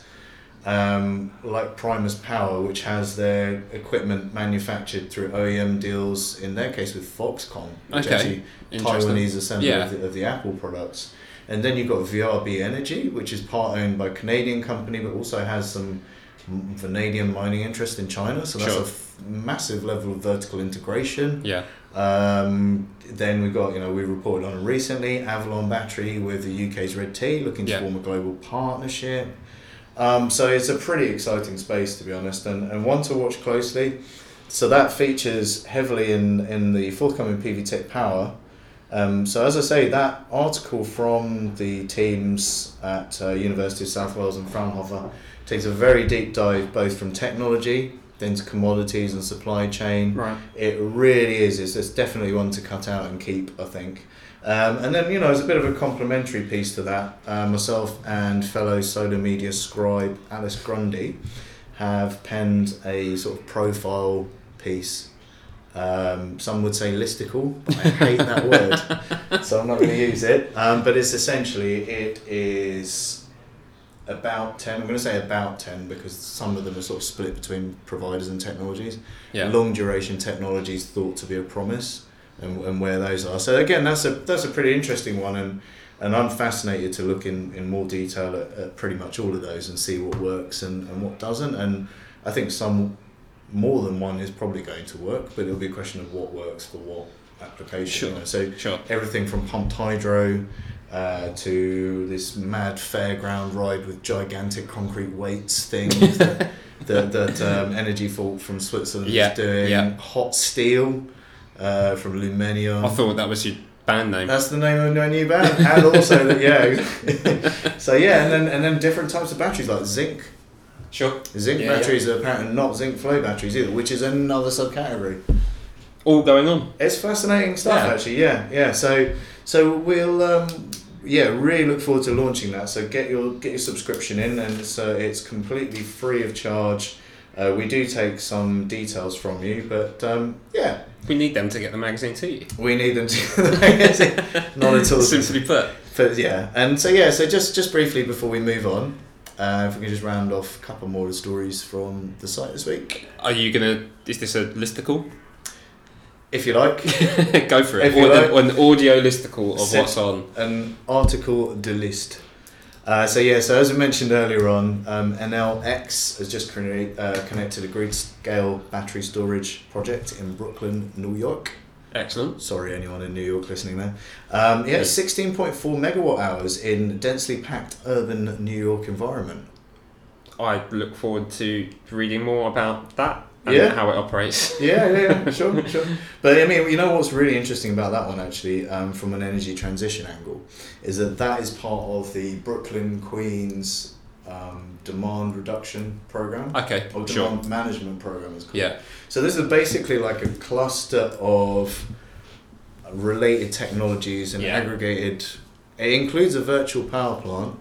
um, like Primus Power, which has their equipment manufactured through O E M deals, in their case with Foxconn, which okay. actually Taiwanese assembly yeah. of, the, of the Apple products. And then you've got V R B Energy, which is part owned by a Canadian company, but also has some vanadium mining interest in China, so that's sure. a f- massive level of vertical integration. Yeah. Um, then we got, you know, we reported on recently Avalon Battery with the U K's Red Tea, looking to yeah. form a global partnership. Um, so it's a pretty exciting space, to be honest, and, and one to watch closely. So that features heavily in, in the forthcoming P V Tech Power. Um, so as I say, that article from the teams at uh, University of South Wales and Fraunhofer takes a very deep dive both from technology, then to commodities and supply chain. Right. It really is. It's, it's definitely one to cut out and keep, I think. Um, and then, you know, as a bit of a complementary piece to that, uh, myself and fellow Solar Media scribe Alice Grundy have penned a sort of profile piece. Um, some would say listicle, but I hate that word, so I'm not going to use it. Um, but it's essentially, it is about ten, I'm going to say about ten because some of them are sort of split between providers and technologies. Yeah. Long duration technologies thought to be a promise, and, and where those are. So again, that's a that's a pretty interesting one, and, and I'm fascinated to look in, in more detail at, at pretty much all of those and see what works and, and what doesn't. And I think some... more than one is probably going to work, but it'll be a question of what works for what application. Sure. You know? So sure. everything from pumped hydro uh, to this mad fairground ride with gigantic concrete weights thing that, that, that um, Energy Vault from Switzerland yeah. is doing. Yeah. Hot Steel uh, from Lumenia. I thought that was your band name. That's the name of my new band. And also, that, yeah. so yeah, and then and then different types of batteries like zinc. Sure. Zinc yeah, batteries yeah. are apparently not zinc flow batteries either, which is another subcategory. All going on. It's fascinating stuff, yeah. actually. Yeah, yeah. So, so we'll, um, yeah, really look forward to launching that. So get your get your subscription in, and so it's completely free of charge. Uh, we do take some details from you, but um, yeah, we need them to get the magazine to you. We need them to get the magazine. Not at all. Simply put. But yeah, and so yeah, so just just briefly before we move on. Uh, if we can just round off a couple more of the stories from the site this week. Are you gonna? Is this a listicle? If you like, go for it. Or like. An, an audio listicle of Set what's on. An article de list. Uh, so yeah, so as I mentioned earlier on, um, N L X has just create, uh, connected a grid scale battery storage project in Brooklyn, New York. Excellent. Sorry, anyone in New York listening there. Um, yeah, sixteen point four megawatt hours in densely packed urban New York environment. I look forward to reading more about that and yeah. how it operates. Yeah, yeah, yeah. sure, sure. But I mean, you know what's really interesting about that one actually, um, from an energy transition angle, is that that is part of the Brooklyn, Queens um, demand reduction program. Okay, or sure. demand management program is called. Yeah. So this is basically like a cluster of related technologies and yeah. aggregated. It includes a virtual power plant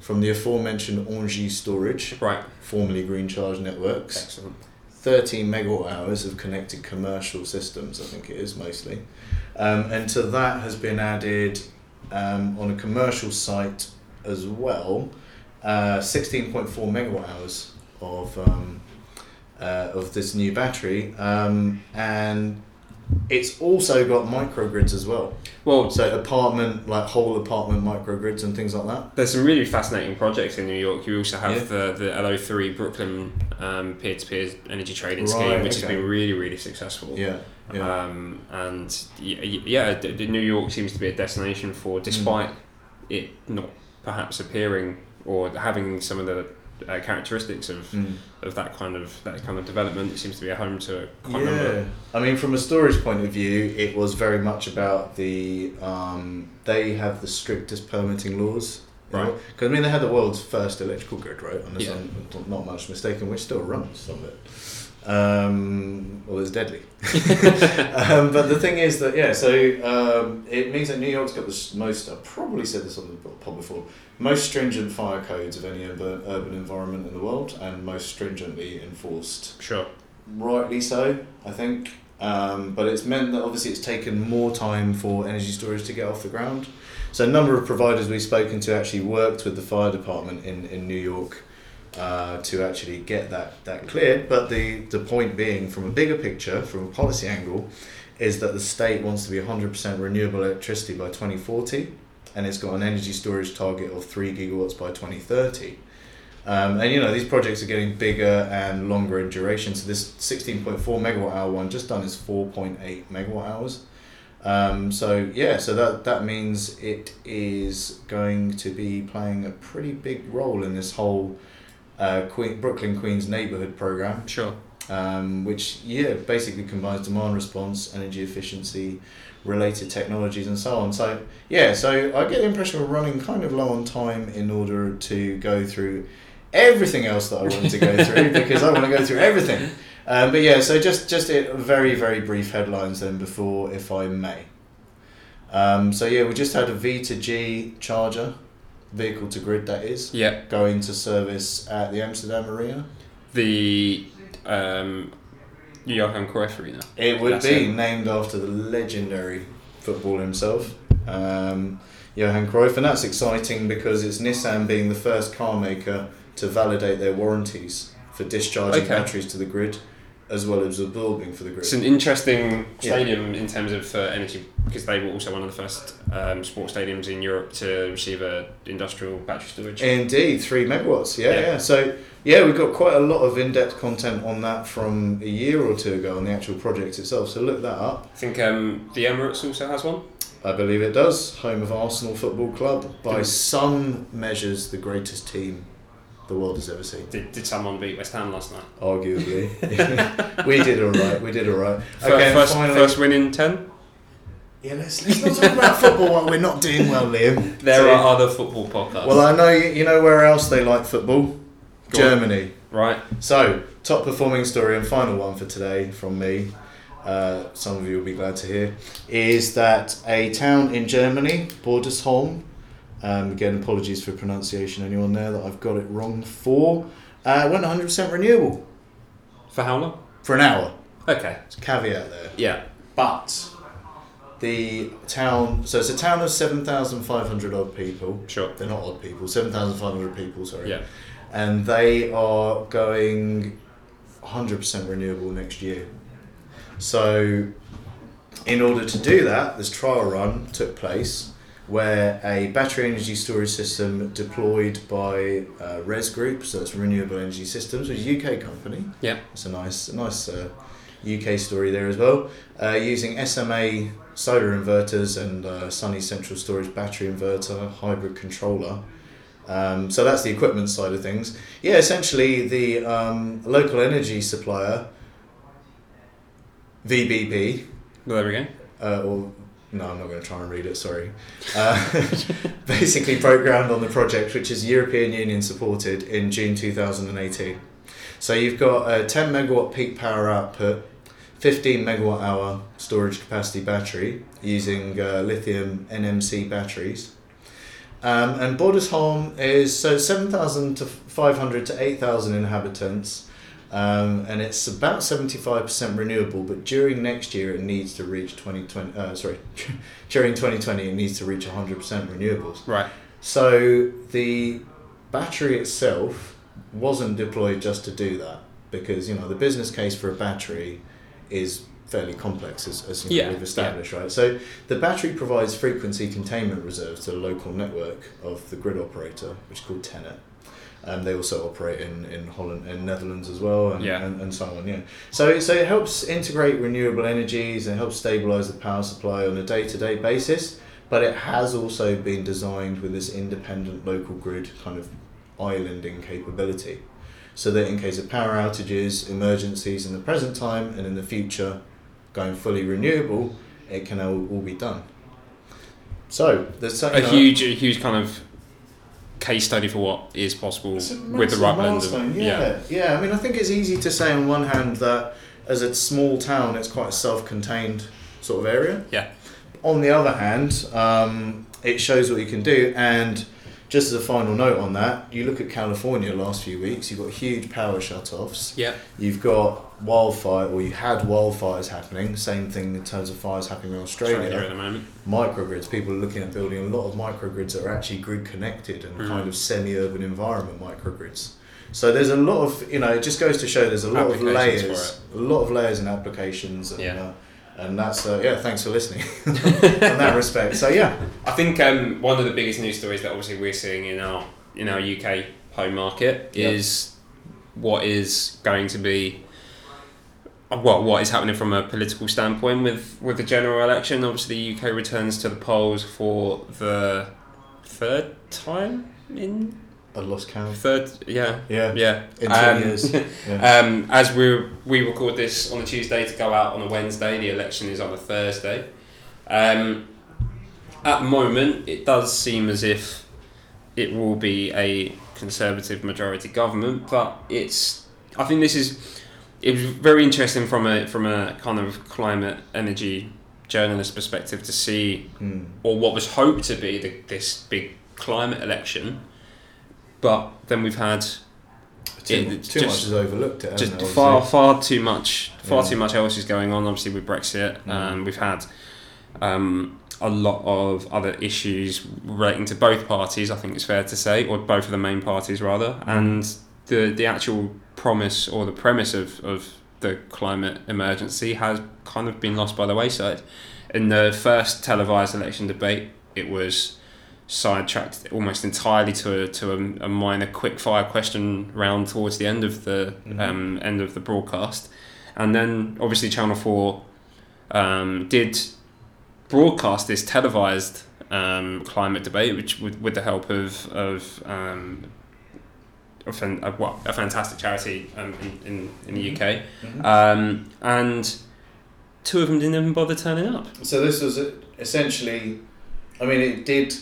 from the aforementioned Engie storage, right. formerly Green Charge Networks. Excellent. thirteen megawatt hours of connected commercial systems, I think it is mostly. Um, and to that has been added um, on a commercial site as well, uh, sixteen point four megawatt hours of um, uh, of this new battery, um, and it's also got microgrids as well. Well, so apartment, like whole apartment microgrids and things like that. There's some really fascinating projects in New York. You also have yeah. the, the L O three Brooklyn um, peer-to-peer energy trading right, scheme, which okay. has been really, really successful. Yeah. yeah. Um, and yeah, yeah, New York seems to be a destination for, despite mm. it not perhaps appearing or having some of the uh, characteristics of mm. of that kind of that kind of development, it seems to be a home to quite yeah. a number. I mean, from a storage point of view, it was very much about the um, they have the strictest permitting laws, right? Because I mean, they had the world's first electrical grid, right? Unless yeah. I'm not much mistaken, which still runs some of it. Um, well, it's deadly. um, but the thing is that, yeah, so um, it means that New York's got the most, I probably said this on the pod before, most stringent fire codes of any urban, urban environment in the world, and most stringently enforced. Sure. Rightly so, I think. Um, but it's meant that obviously it's taken more time for energy storage to get off the ground. So a number of providers we've spoken to actually worked with the fire department in, in New York Uh, to actually get that, that cleared. But the, the point being, from a bigger picture, from a policy angle, is that the state wants to be one hundred percent renewable electricity by twenty forty, and it's got an energy storage target of three gigawatts by twenty thirty. Um, and you know, these projects are getting bigger and longer in duration, so this sixteen point four megawatt hour one just done is four point eight megawatt hours. Um, so yeah, so that, that means it is going to be playing a pretty big role in this whole Uh, Queen, Brooklyn Queens neighborhood program, sure, um, which yeah basically combines demand response, energy efficiency, related technologies, and so on. So yeah, so I get the impression we're running kind of low on time in order to go through everything else that I wanted to go through because I want to go through everything. Um, but yeah, so just just it, very very brief headlines then before, if I may. Um, so yeah, we just had a V to G charger. Vehicle to grid, that is. Yeah. Going to service at the Amsterdam Arena. The um, Johan Cruyff Arena. It would That's be it. Named after the legendary footballer himself, um, Johan Cruyff, and that's exciting because it's Nissan being the first car maker to validate their warranties for discharging okay. batteries to the grid, as well as absorbing for the grid. It's an interesting stadium yeah. in terms of uh, energy, because they were also one of the first um, sports stadiums in Europe to receive an industrial battery storage. Indeed, three megawatts, yeah, yeah. yeah. So, yeah, we've got quite a lot of in-depth content on that from a year or two ago on the actual project itself, so look that up. I think um, the Emirates also has one. I believe it does. Home of Arsenal Football Club, by mm. some measures the greatest team the world has ever seen. Did, did someone beat West Ham last night? Arguably. we did all right. We did all right. Okay, first, finally, first win in ten? Yeah, let's, let's not talk about football while we're not doing well, Liam. There so, are other football podcasts. Well, I know you know where else they like football? Go Germany. On. Right. So, top performing story and final one for today from me, uh, some of you will be glad to hear, is that a town in Germany, Bordesholm, Um, again, apologies for pronunciation, anyone there that I've got it wrong for. Uh, went one hundred percent renewable. For how long? For an hour. Okay. It's a caveat there. Yeah. But the town, so it's a town of seven thousand five hundred odd people. Sure. They're not odd people, seven thousand five hundred people, sorry. Yeah. And they are going one hundred percent renewable next year. So in order to do that, this trial run took place, where a battery energy storage system deployed by uh, RES Group, so it's Renewable Energy Systems, which is a U K company. Yeah. It's a nice a nice uh, U K story there as well, uh, using S M A solar inverters and uh, Sunny Central Storage battery inverter, hybrid controller. Um, so that's the equipment side of things. Yeah, essentially the um, local energy supplier, V B P. Well, there we go. Uh, or No, I'm not going to try and read it, sorry. Uh, basically programmed on the project, which is European Union supported, in June two thousand eighteen. So you've got a ten megawatt peak power output, fifteen megawatt hour storage capacity battery using uh, lithium N M C batteries. Um, and Bordesholm is so seven thousand five hundred to eight thousand inhabitants. Um, and it's about seventy-five percent renewable, but during next year it needs to reach twenty twenty. Uh, sorry, during twenty twenty it needs to reach one hundred percent renewables. Right. So the battery itself wasn't deployed just to do that. because, you know, the business case for a battery is fairly complex, as, as you know, yeah, we've established, yeah. right? So the battery provides frequency containment reserves to the local network of the grid operator, which is called Tenet. Um, they also operate in, in Holland and Netherlands as well, and, yeah. and, and so on. Yeah. So, so it helps integrate renewable energies and helps stabilise the power supply on a day-to-day basis, but it has also been designed with this independent local grid kind of islanding capability, so that in case of power outages, emergencies in the present time and in the future, going fully renewable, it can all, all be done. So there's a huge, a huge kind of case study for what is possible with the right blend of, yeah. yeah, yeah. I mean, I think it's easy to say on one hand that as a small town, it's quite a self-contained sort of area. Yeah. On the other hand, um, it shows what you can do. And just as a final note on that, you look at California last few weeks, you've got huge power shutoffs. Yeah. You've got wildfire, or you had wildfires happening. Same thing in terms of fires happening in Australia. Australia at the moment. Microgrids. People are looking at building a lot of microgrids that are actually grid connected and mm-hmm. kind of semi-urban environment microgrids. So there's a lot of, you know, it just goes to show there's a lot of layers, a lot of layers and applications. And, yeah. Uh, And that's, uh, yeah, thanks for listening in that respect. So, yeah. I think um, one of the biggest news stories that obviously we're seeing in our in our U K home market yep. is what is going to be, well, what is happening from a political standpoint with, with the general election. Obviously, the U K returns to the polls for the third time in... I lost count. Third, yeah, yeah, yeah. In two um, years. Yeah. Um, as we we record this on a Tuesday to go out on a Wednesday, the election is on a Thursday. Um, at the moment, it does seem as if it will be a Conservative majority government, but it's. I think this is. It was very interesting from a from a kind of climate energy journalist perspective to see, mm. or what was hoped to be the, this big climate election. But then we've had too, it, too just, much is overlooked. It, just it, far, far too much, far yeah. too much else is going on. Obviously with Brexit, mm. um, we've had um, a lot of other issues relating to both parties. I think it's fair to say, or both of the main parties rather, mm. and the the actual promise or the premise of, of the climate emergency has kind of been lost by the wayside. In the first televised election debate, it was sidetracked almost entirely to a, to a, a minor quick fire question round towards the end of the mm-hmm. um, end of the broadcast, and then obviously Channel four um, did broadcast this televised um, climate debate, which with, with the help of of um, a, fan, a, well, a fantastic charity um, in, in in the U K, mm-hmm. um, and two of them didn't even bother turning up. So this was essentially, I mean, it did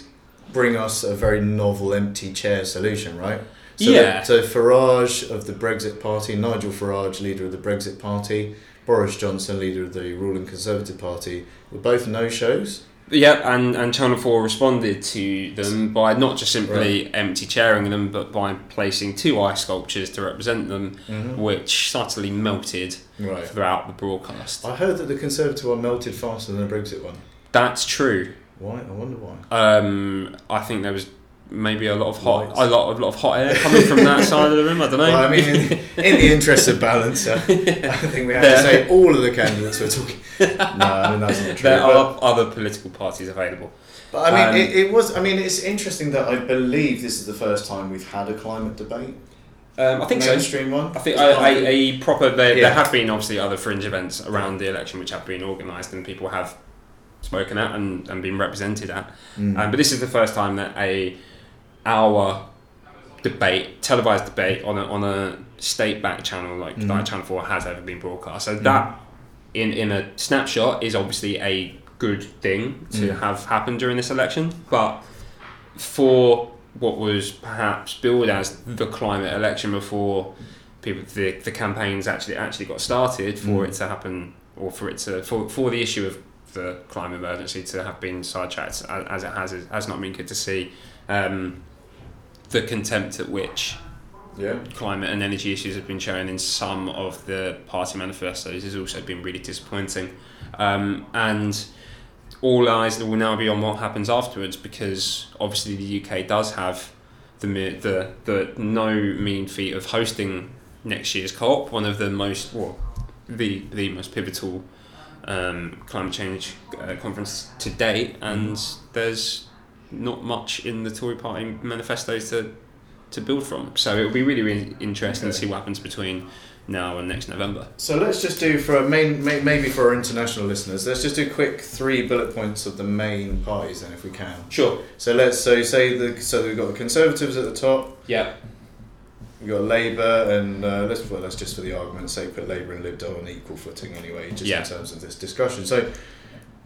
bring us a very novel empty chair solution, right? So yeah. That, so Farage of the Brexit Party, Nigel Farage, leader of the Brexit Party, Boris Johnson, leader of the ruling Conservative Party, were both no-shows. Yep, yeah, and, and Channel four responded to them by not just simply right. empty chairing them, but by placing two ice sculptures to represent them, mm-hmm. which subtly melted right. throughout the broadcast. I heard that the Conservative one melted faster than the Brexit one. That's true. Why? I wonder why. Um, I think there was maybe a lot of hot, Lights. a lot, a lot of hot air coming from that side of the room. I don't know. Well, I mean, in the, in the interest of balance, uh, I think we have yeah. to say all of the candidates were talking. No, I mean that's not true. There are other political parties available. But I mean, um, it, it was. I mean, it's interesting that I believe this is the first time we've had a climate debate. Um, I think mainstream so. one. I think a, a, a proper. There, yeah. there have been obviously other fringe events around the election which have been organised and people have spoken at and, and been represented at. Mm. Um, but this is the first time that a hour debate, televised debate on a, on a state-backed channel like mm. that Channel four has ever been broadcast. So mm. that, in, in a snapshot, is obviously a good thing to mm. have happened during this election. But for what was perhaps billed as the climate election before people the, the campaigns actually actually got started, for mm. it to happen, or for it to for, for the issue of the climate emergency to have been sidetracked as it has, it has not been good to see um, the contempt at which yeah. climate and energy issues have been shown in some of the party manifestos has also been really disappointing. Um, and all eyes will now be on what happens afterwards, because obviously the U K does have the the the no mean feat of hosting next year's COP, one of the most, well, the the most pivotal um, climate change uh, conference to date, and there's not much in the Tory party manifesto to, to build from. So it'll be really, really interesting okay. to see what happens between now and next November. So let's just do, for a main, maybe for our international listeners, let's just do quick three bullet points of the main parties then, if we can. Sure. So let's so say the so we've got the Conservatives at the top. Yeah. We've got Labour and uh, let's well let's just for the argument's sake put Labour and Lib Dem on equal footing anyway, just yeah. in terms of this discussion. So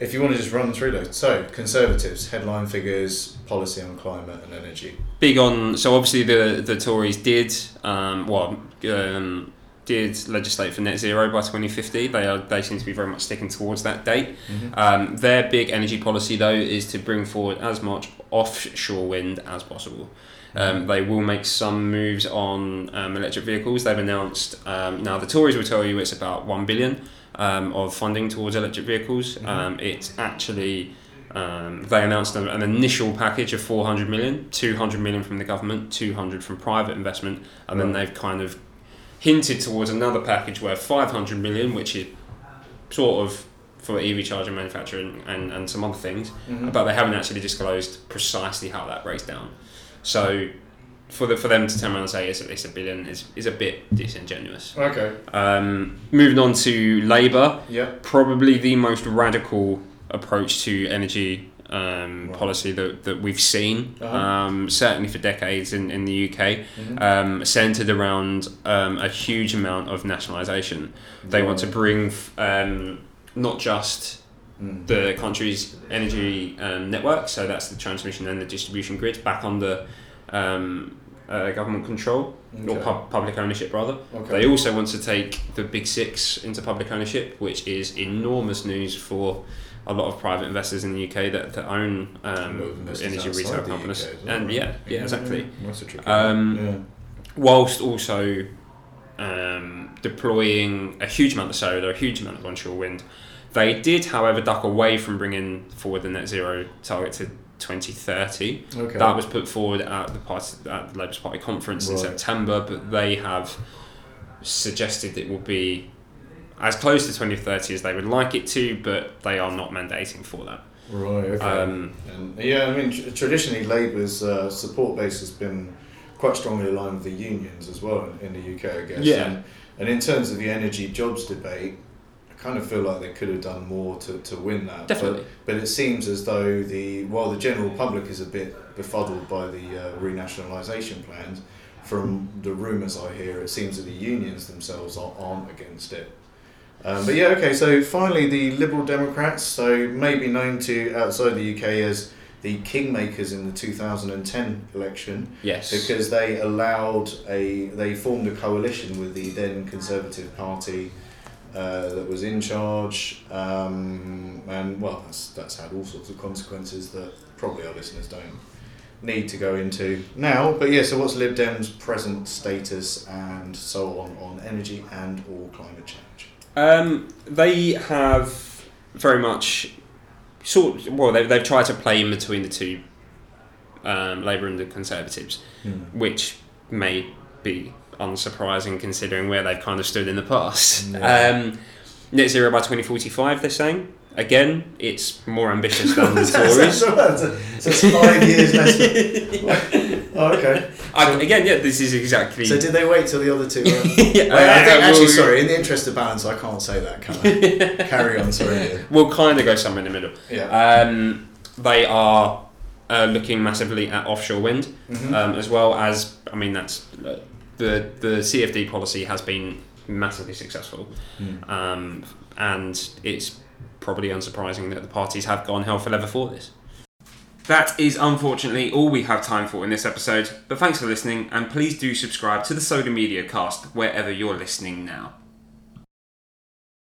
if you want to just run through those. So, Conservatives, headline figures, policy on climate and energy. Big on, so obviously the, the Tories did, um, well, um, did legislate for net zero by twenty fifty. They are they seem to be very much sticking towards that date. Mm-hmm. Um, their big energy policy, though, is to bring forward as much offshore wind as possible. Um, they will make some moves on um, electric vehicles. They've announced, um, now the Tories will tell you it's about one billion dollars. Um, of funding towards electric vehicles. Mm-hmm. Um, it's actually, um, they announced an initial package of four hundred million, two hundred million from the government, two hundred from private investment, and right. then they've kind of hinted towards another package where five hundred million, which is sort of for E V charger manufacturing and, and some other things, mm-hmm. but they haven't actually disclosed precisely how that breaks down. So for the for them to turn around and say it's at least a billion is, is a bit disingenuous. Okay. Um, moving on to Labour. Yeah. Probably the most radical approach to energy um, right. policy that, that we've seen, uh-huh. um, certainly for decades in, in the U K, mm-hmm. um, centred around um, a huge amount of nationalisation. They right. want to bring f- um, not just... Mm. the country's energy um, network, so that's the transmission and the distribution grid, back under um, uh, government control, okay. or pub- public ownership rather. Okay. They also want to take the big six into public ownership, which is enormous news for a lot of private investors in the U K that, that own um, energy retail companies. U K, and right? yeah, yeah, exactly. That's a tricky um, one. Yeah. Whilst also um, deploying a huge amount of solar, a huge amount of onshore wind. They did, however, duck away from bringing forward the net zero target to twenty thirty. Okay. That was put forward at the party, at the Labour Party conference right. in September, but they have suggested it will be as close to twenty thirty as they would like it to, but they are not mandating for that. Right, okay. Um, and yeah, I mean, tr- traditionally Labour's uh, support base has been quite strongly aligned with the unions as well in, in the U K, I guess. Yeah. And, and in terms of the energy jobs debate, kind of feel like they could have done more to, to win that. Definitely. But, but it seems as though the while the general public is a bit befuddled by the uh, renationalisation plans, from the rumours I hear, it seems that the unions themselves are, aren't against it. Um, but yeah, okay, so finally the Liberal Democrats, so maybe known to outside the U K as the kingmakers in the two thousand ten election. Yes. Because they allowed a, they formed a coalition with the then Conservative Party Uh, that was in charge, um, and well, that's that's had all sorts of consequences that probably our listeners don't need to go into now. But yeah, so what's Lib Dem's present status and so on on energy and or climate change? Um, they have very much sort. Well, they've they've tried to play in between the two, um, Labour and the Conservatives, mm. which may be unsurprising considering where they've kind of stood in the past. Yeah. Um, net zero by twenty forty-five, they're saying. Again, it's more ambitious than the Tories. So it's five years less. Oh, okay. I, again, yeah, this is exactly... So did they wait till the other two? Were... yeah, Wait, uh, I think, actually, we'll... sorry, in the interest of balance, I can't say that, can I? Carry on, sorry. We'll kind of go somewhere in the middle. Yeah. Um, they are uh, looking massively at offshore wind, mm-hmm. um, as well as, I mean, that's... Uh, The the C F D policy has been massively successful, mm. um, and it's probably unsurprising that the parties have gone hell for leather for this. That is unfortunately all we have time for in this episode, but thanks for listening, and please do subscribe to the Solar Media Cast wherever you're listening now.